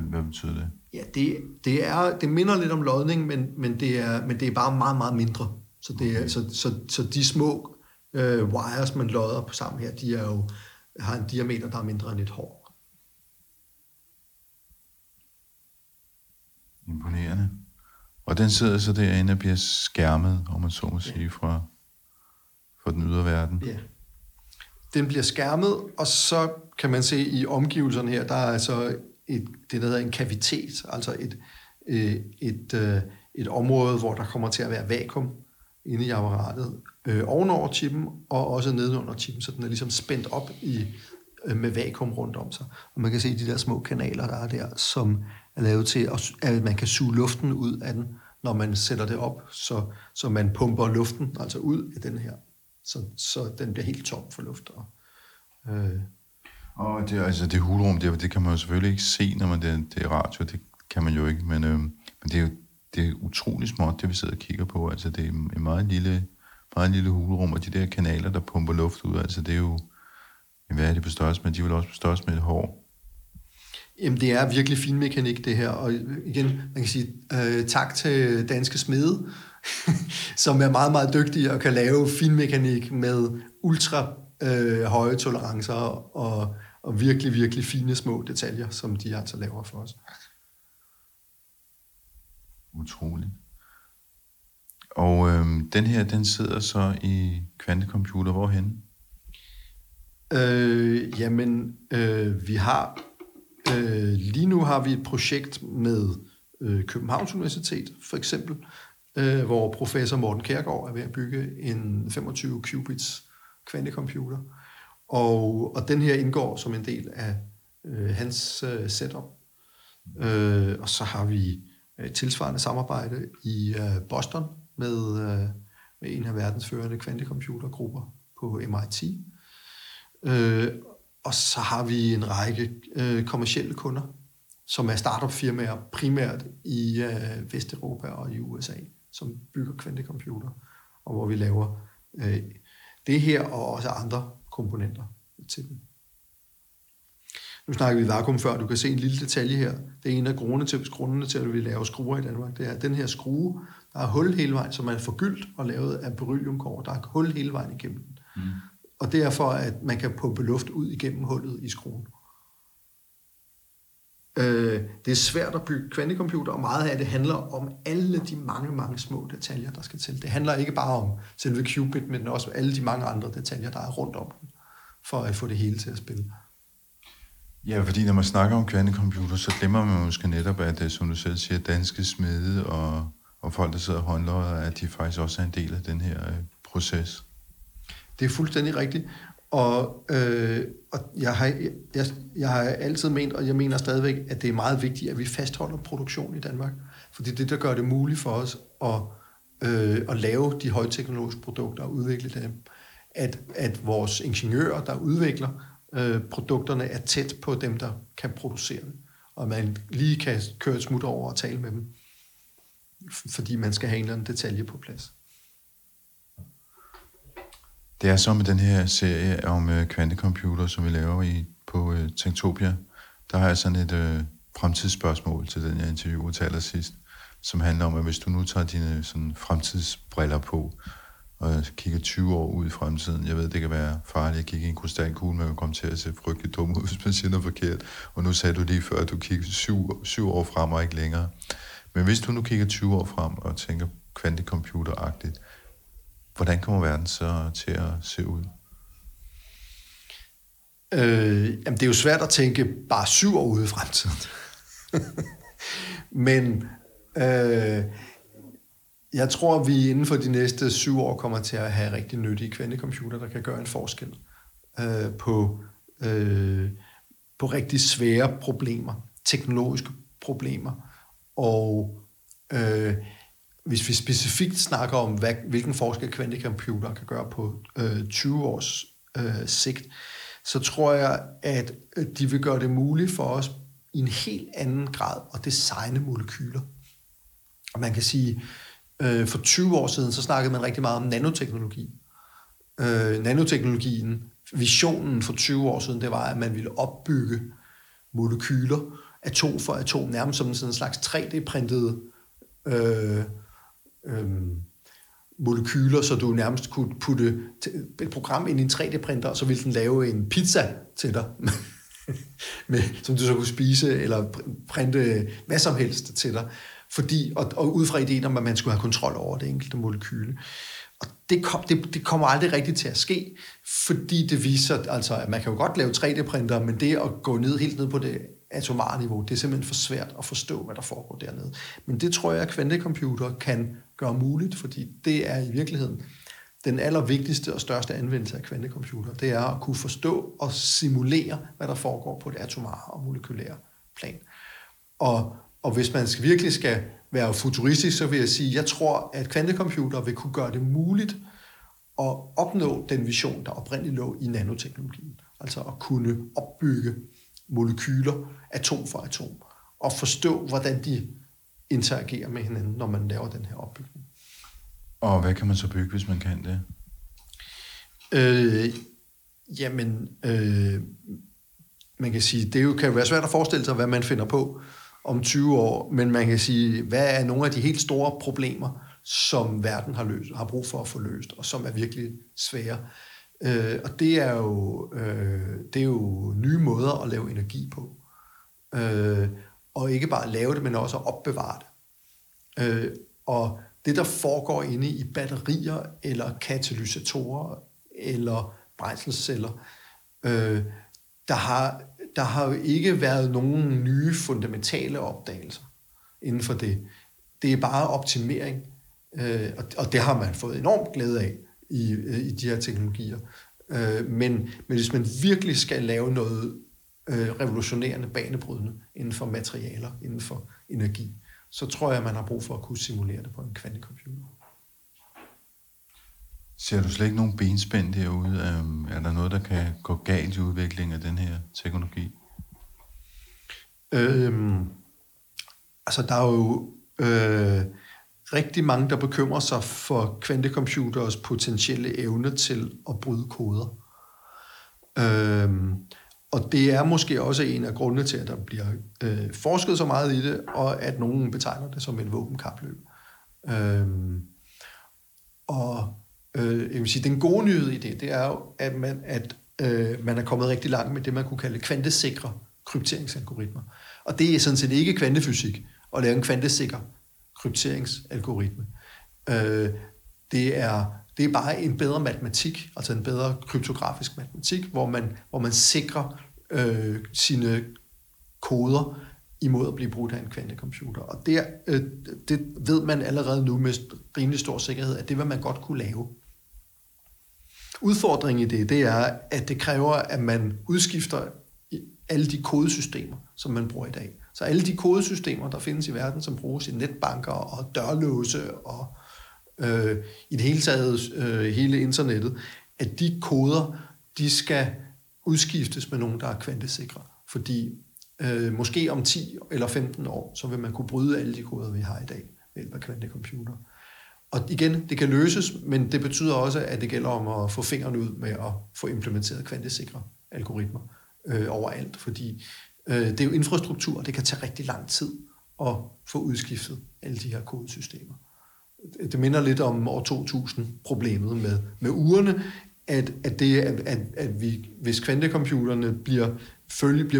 Hvad betyder det? Ja, det minder lidt om lodning, men det er bare meget, meget mindre. Så, så de små wires, man lodder på sammen her, de er jo, har en diameter, der er mindre end et hår. Imponerende. Og den sidder så derinde og bliver skærmet, om man så må sige, fra den ydre verden. Ja. Den bliver skærmet, og så kan man se i omgivelserne her, der er altså det, der hedder en kavitet, altså et område, hvor der kommer til at være vakuum inde i apparatet, ovenover chippen og også nedenunder chippen, så den er ligesom spændt op med vakuum rundt om sig. Og man kan se de der små kanaler, der er der, som er lavet til, at man kan suge luften ud af den, når man sætter det op, så man pumper luften altså ud af den her. Så den bliver helt tom for luft. Det hulrum, det kan man jo selvfølgelig ikke se, når man det er radio, det kan man jo ikke, men det er utrolig småt, det vi sidder og kigger på, altså det er en meget lille hulrum, og de der kanaler, der pumper luft ud, altså det er jo, hvad er det på størrelse med, de er vel også på størrelse med et hår. Jamen, det er virkelig fin mekanik, det her. Og igen, man kan sige tak til Danske Smede, som er meget, meget dygtige og kan lave fin mekanik med ultra høje tolerancer og virkelig, virkelig fine små detaljer, som de altså laver for os. Utroligt. Og den her, den sidder så i kvantecomputer. Hvorhenne? Vi har... lige nu har vi et projekt med Københavns Universitet, for eksempel, hvor professor Morten Kjærgaard er ved at bygge en 25 qubits kvantecomputer. Og den her indgår som en del af hans setup. Og så har vi tilsvarende samarbejde i Boston med en af verdens førende kvantecomputergrupper på MIT. Og så har vi en række kommercielle kunder, som er startup-firmaer primært i Vesteuropa og i USA, som bygger kvantecomputere, og hvor vi laver det her og også andre komponenter til dem. Nu snakker vi vakuum før, du kan se en lille detalje her. Det er en af grundene til, at vi laver skruer i Danmark. Det er den her skrue, der er hul hele vejen, som er forgyldt og lavet af berylliumkobber. Der er hul hele vejen igennem den. Mm. Og derfor, at man kan pumpe luft ud igennem hullet i skruen. Det er svært at bygge kvantecomputer, og meget af det handler om alle de mange, mange små detaljer, der skal til. Det handler ikke bare om selve qubit, men også alle de mange andre detaljer, der er rundt om den, for at få det hele til at spille. Ja, fordi når man snakker om kvantecomputer, så glemmer man måske netop, at som du selv siger, Danske Smede og folk, der sidder og håndløjer, at de faktisk også er en del af den her proces. Det er fuldstændig rigtigt, og jeg har altid ment, og jeg mener stadigvæk, at det er meget vigtigt, at vi fastholder produktion i Danmark, for det er det, der gør det muligt for os at lave de højteknologiske produkter og udvikle dem. At vores ingeniører, der udvikler produkterne, er tæt på dem, der kan producere dem, og man lige kan køre et smut over og tale med dem, fordi man skal have en eller anden detalje på plads. Det er så med den her serie om kvantecomputere, som vi laver på Techtopia. Der har jeg sådan et fremtidsspørgsmål til den, jeg interviewer til allersidst, som handler om, at hvis du nu tager dine sådan, fremtidsbriller på og kigger 20 år ud i fremtiden, jeg ved, det kan være farligt at kigge i en krystalkugle, man kan komme til at se frygteligt dumt ud, hvis man siger noget forkert, og nu sagde du lige før, at du kiggede 7 år frem og ikke længere. Men hvis du nu kigger 20 år frem og tænker kvantecomputeragtigt, hvordan kommer verden så til at se ud? Jamen, det er jo svært at tænke bare 7 år ude i fremtiden. Men jeg tror, at vi inden for de næste 7 år kommer til at have rigtig nyttige kvantecomputere, der kan gøre en forskel på rigtig svære problemer, teknologiske problemer. Og... hvis vi specifikt snakker om, hvilken forskel kvantecomputere kan gøre på 20 års sigt, så tror jeg, at de vil gøre det muligt for os i en helt anden grad at designe molekyler. Og man kan sige, for 20 år siden, så snakkede man rigtig meget om nanoteknologi. Nanoteknologien, visionen for 20 år siden, det var, at man ville opbygge molekyler, atom for atom, nærmest som sådan en slags 3D-printede molekyler, så du nærmest kunne putte et program ind i en 3D-printer, og så ville den lave en pizza til dig, som du så kunne spise, eller printe hvad som helst til dig. Fordi, og ud fra ideen om, at man skulle have kontrol over det enkelte molekyle. Og det kommer aldrig rigtigt til at ske, fordi det viser, altså, at man kan jo godt lave 3D-printer, men det at gå helt ned på det atomare niveau, det er simpelthen for svært at forstå, hvad der foregår dernede. Men det tror jeg, at kvantecomputere kan gøre muligt, fordi det er i virkeligheden den allervigtigste og største anvendelse af kvantecomputere. Det er at kunne forstå og simulere, hvad der foregår på det atomare og molekylære plan. Og hvis man virkelig skal være futuristisk, så vil jeg sige, at jeg tror, at kvantecomputere vil kunne gøre det muligt at opnå den vision, der oprindeligt lå i nanoteknologien. altså at kunne opbygge molekyler atom for atom, og forstå, hvordan de interagerer med hinanden, når man laver den her opbygning. Og hvad kan man så bygge, hvis man kan det? Man kan sige, det kan jo være svært at forestille sig, hvad man finder på om 20 år, men man kan sige, hvad er nogle af de helt store problemer, som verden har brug for at få løst, og som er virkelig svære. Og det er jo nye måder at lave energi på. Og ikke bare at lave det, men også at opbevare det. Og det, der foregår inde i batterier, eller katalysatorer, eller brændselsceller, der har jo ikke været nogen nye fundamentale opdagelser inden for det. Det er bare optimering, og det har man fået enormt glæde af i de her teknologier. Men hvis man virkelig skal lave noget revolutionerende, banebrydende inden for materialer, inden for energi, så tror jeg, man har brug for at kunne simulere det på en kvantecomputer. Ser du slet ikke nogen benspænd derude? Er der noget, der kan gå galt i udviklingen af den her teknologi? Der er jo rigtig mange, der bekymrer sig for kvantecomputeres potentielle evne til at bryde koder. Og det er måske også en af grundene til, at der bliver forsket så meget i det, og at nogen betegner det som et våbenkapløb. Jeg vil sige, den gode nyhed i det er jo, at man er kommet rigtig langt med det, man kunne kalde kvantesikre krypteringsalgoritmer. Og det er sådan set ikke kvantefysik at lave en kvantesikker krypteringsalgoritme. Det er bare en bedre matematik, altså en bedre kryptografisk matematik, hvor man sikrer sine koder imod at blive brugt af en kvantecomputer. Og det ved man allerede nu med rimelig stor sikkerhed, at det vil man godt kunne lave. Udfordringen i det er, at det kræver, at man udskifter alle de kodesystemer, som man bruger i dag. Så alle de kodesystemer, der findes i verden, som bruges i netbanker og dørlåse og i det hele taget hele internettet, at de koder, de skal udskiftes med nogen, der er kvantesikre. Fordi måske om 10 eller 15 år, så vil man kunne bryde alle de koder, vi har i dag ved hjælp af kvantecomputer. Og igen, det kan løses, men det betyder også, at det gælder om at få fingrene ud med at få implementeret kvantesikre algoritmer overalt, fordi det er jo infrastruktur, og det kan tage rigtig lang tid at få udskiftet alle de her kodesystemer. Det minder lidt om år 2000-problemet med urene, at vi, hvis kvantecomputerne bliver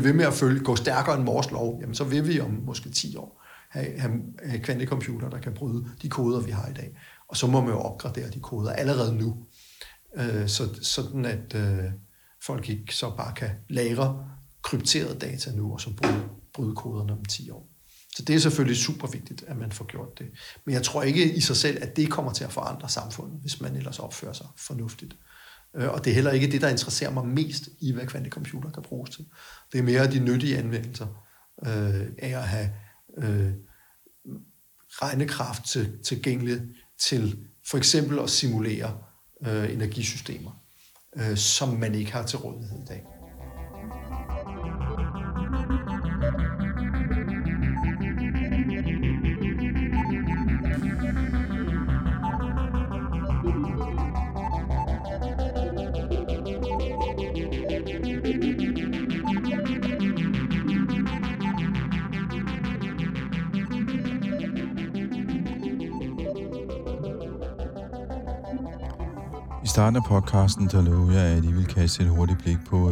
ved med at gå stærkere end Moores lov, jamen så vil vi om måske 10 år have kvantecomputere, der kan bryde de koder, vi har i dag. Og så må man jo opgradere de koder allerede nu, sådan at folk ikke så bare kan lagre krypteret data nu, og så bryde koderne om 10 år. Så det er selvfølgelig super vigtigt, at man får gjort det. Men jeg tror ikke i sig selv, at det kommer til at forandre samfundet, hvis man ellers opfører sig fornuftigt. Og det er heller ikke det, der interesserer mig mest i, hvad kvantecomputere kan bruges til. Det er mere de nyttige anvendelser af at have regnekraft tilgængelig til for eksempel at simulere energisystemer, som man ikke har til rådighed i dag. I starten af podcasten, der lovede jeg, at I vil kaste et hurtigt blik på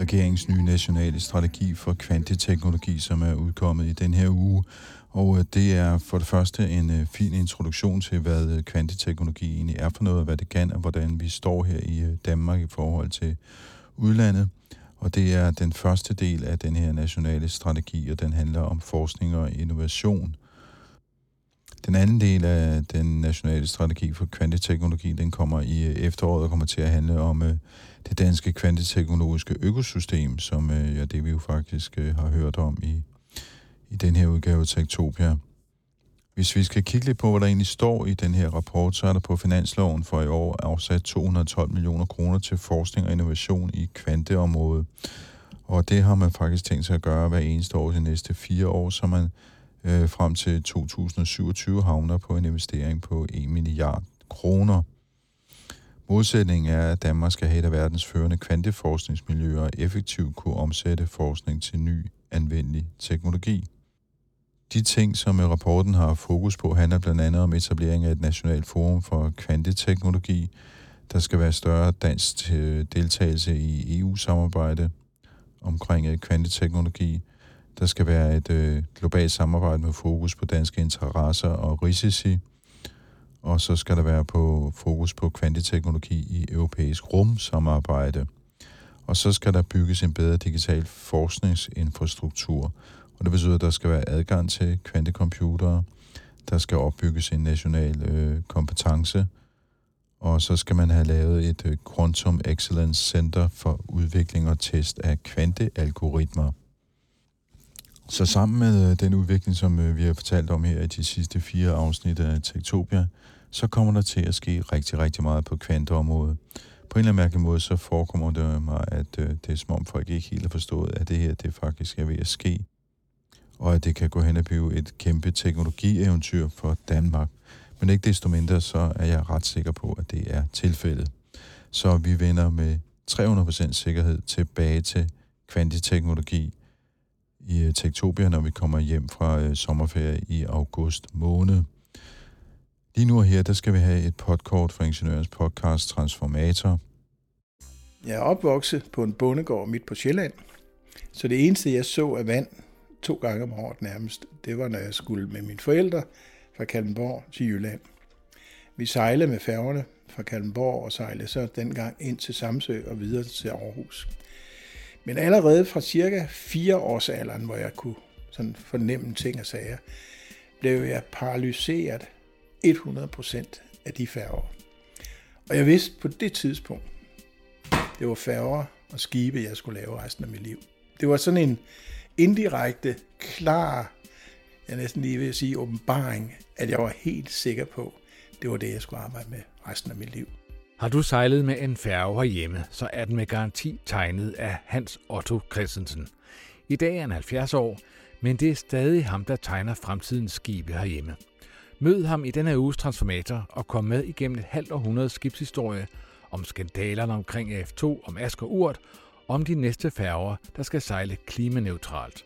regeringens nye nationale strategi for kvanteteknologi, som er udkommet i den her uge. Og det er for det første en fin introduktion til, hvad kvanteteknologi egentlig er for noget, og hvad det kan, og hvordan vi står her i Danmark i forhold til udlandet. Og det er den første del af den her nationale strategi, og den handler om forskning og innovation. Den anden del af den nationale strategi for kvanteteknologi, den kommer i efteråret og kommer til at handle om det danske kvanteteknologiske økosystem, som det vi jo faktisk har hørt om i den her udgave af Techtopia. Hvis vi skal kigge lidt på, hvad der egentlig står i den her rapport, så er der på finansloven for i år afsat 212 millioner kroner til forskning og innovation i kvanteområdet. Og det har man faktisk tænkt sig at gøre hver eneste år de næste 4 år, så man frem til 2027 havner på en investering på 1 milliard kroner. Modsætningen er, at Danmark skal have et af verdens førende kvanteforskningsmiljøer og effektivt kunne omsætte forskning til ny anvendelig teknologi. De ting, som rapporten har fokus på, handler blandt andet om etablering af et nationalt forum for kvanteteknologi. Der skal være større dansk deltagelse i EU-samarbejde omkring kvanteteknologi. Der skal være et globalt samarbejde med fokus på danske interesser og risici. Og så skal der være fokus på kvanteteknologi i europæisk rumsamarbejde. Og så skal der bygges en bedre digital forskningsinfrastruktur. Og det betyder, at der skal være adgang til kvantecomputere, der skal opbygges en national kompetence, og så skal man have lavet et Quantum Excellence Center for udvikling og test af kvantealgoritmer. Så sammen med den udvikling, som vi har fortalt om her i de sidste 4 afsnit af Techtopia, så kommer der til at ske rigtig, rigtig meget på kvanteområdet. På en eller anden mærkelig måde, så forekommer det mig, at det er som om folk ikke helt har forstået, at det her det faktisk er ved at ske, og at det kan gå hen og blive et kæmpe teknologieventyr for Danmark. Men ikke desto mindre, så er jeg ret sikker på, at det er tilfældet. Så vi vender med 300% sikkerhed tilbage til kvanteteknologi i Techtopia, når vi kommer hjem fra sommerferie i august måned. Lige nu og her, der skal vi have et podkort fra Ingeniørens podcast Transformator. Jeg er opvokset på en bondegård midt på Sjælland, så det eneste, jeg så af vand 2 gange om året nærmest, det var, når jeg skulle med mine forældre fra Kalundborg til Jylland. Vi sejlede med færgerne fra Kalundborg og sejlede så dengang ind til Samsø og videre til Aarhus. Men allerede fra cirka 4-årsalderen, hvor jeg kunne sådan fornemme ting og sager, blev jeg paralyseret 100% af de færger. Og jeg vidste på det tidspunkt, det var færger og skibe, jeg skulle lave resten af mit liv. Det var sådan en indirekte, klar, jeg næsten lige vil sige åbenbaring, at jeg var helt sikker på, det var det, jeg skulle arbejde med resten af mit liv. Har du sejlet med en færge herhjemme, så er den med garanti tegnet af Hans Otto Christensen. I dag er han 70 år, men det er stadig ham, der tegner fremtidens skibe herhjemme. Mød ham i denne uges Transformator og kom med igennem et halvt århundredes skibshistorie om skandalerne omkring AF2, om Ask og Urt, om de næste færger, der skal sejle klimaneutralt.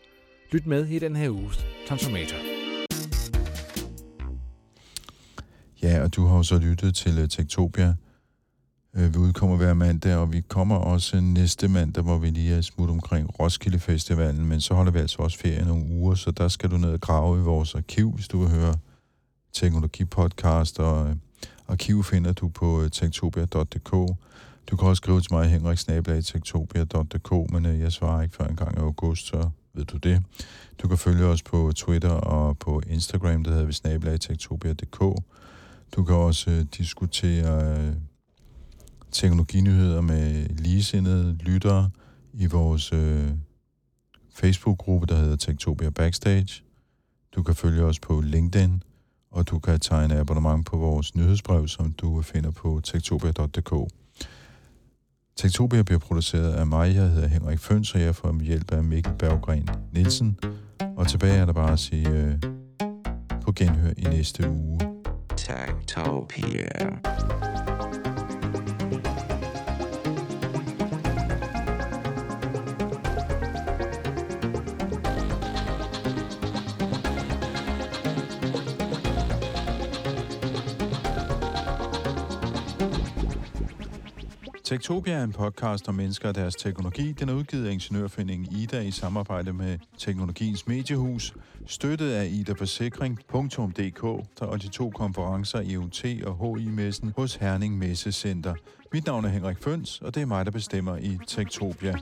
Lyt med i den her uges Transformator. Ja, og du har så lyttet til Techtopia. Vi udkommer hver mandag, og vi kommer også næste mandag, hvor vi lige er smut omkring Roskilde Festivalen, men så holder vi altså også ferie nogle uger, så der skal du ned og grave i vores arkiv, hvis du vil høre teknologipodcast, og arkiv finder du på techtopia.dk. Du kan også skrive til mig, henrik@techtopia.dk, men jeg svarer ikke før en gang i august, så ved du det. Du kan følge os på Twitter og på Instagram, der hedder vi @techtopia.dk. Du kan også diskutere teknologinyheder med ligesindede lyttere i vores Facebook-gruppe, der hedder Techtopia Backstage. Du kan følge os på LinkedIn, og du kan tegne abonnement på vores nyhedsbrev, som du finder på techtopia.dk. Techtopia bliver produceret af mig, jeg hedder Henrik Føns, og jeg får hjælp af Mikkel Berggren Nielsen. Og tilbage er der bare at sige på genhør i næste uge. Techtopia. Techtopia er en podcast om mennesker og deres teknologi. Den er udgivet af Ingeniørforeningen Ida i samarbejde med Teknologiens Mediehus, støttet af idaforsikring.dk og de 2 konferencer IUT og HI-messen hos Herning Messecenter. Mit navn er Henrik Føns, og det er mig, der bestemmer i Techtopia.